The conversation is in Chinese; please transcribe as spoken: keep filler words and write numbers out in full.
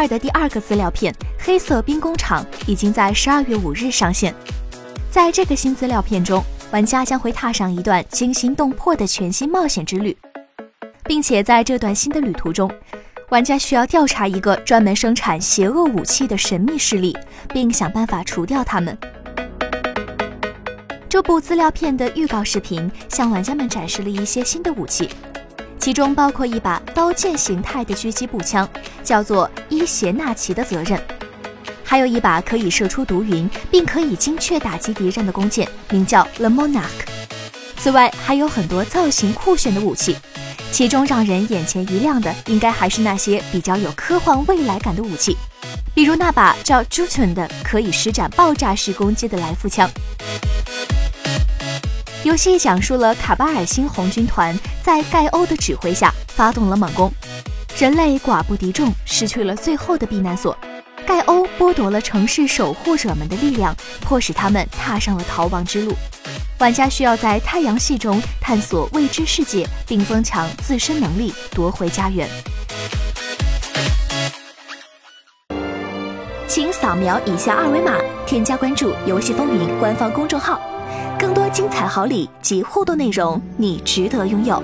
二的第二个资料片《黑色兵工厂》已经在十二月五日上线。在这个新资料片中，玩家将会踏上一段惊心动魄的全新冒险之旅，并且在这段新的旅途中，玩家需要调查一个专门生产邪恶武器的神秘势力，并想办法除掉他们。这部资料片的预告视频向玩家们展示了一些新的武器，其中包括一把刀剑形态的狙击步枪，叫做伊邪那岐的责任，还有一把可以射出毒云并可以精确打击敌人的弓箭，名叫 Le Monarch。 此外还有很多造型酷炫的武器，其中让人眼前一亮的应该还是那些比较有科幻未来感的武器，比如那把叫 Juchun 的可以施展爆炸式攻击的来福枪。游戏讲述了卡巴尔星红军团在盖欧的指挥下发动了猛攻，人类寡不敌众，失去了最后的避难所，盖欧剥夺了城市守护者们的力量，迫使他们踏上了逃亡之路。玩家需要在太阳系中探索未知世界，并增强自身能力，夺回家园。请扫描以下二维码，添加关注游戏风云官方公众号。更多精彩好礼及互动内容，你值得拥有。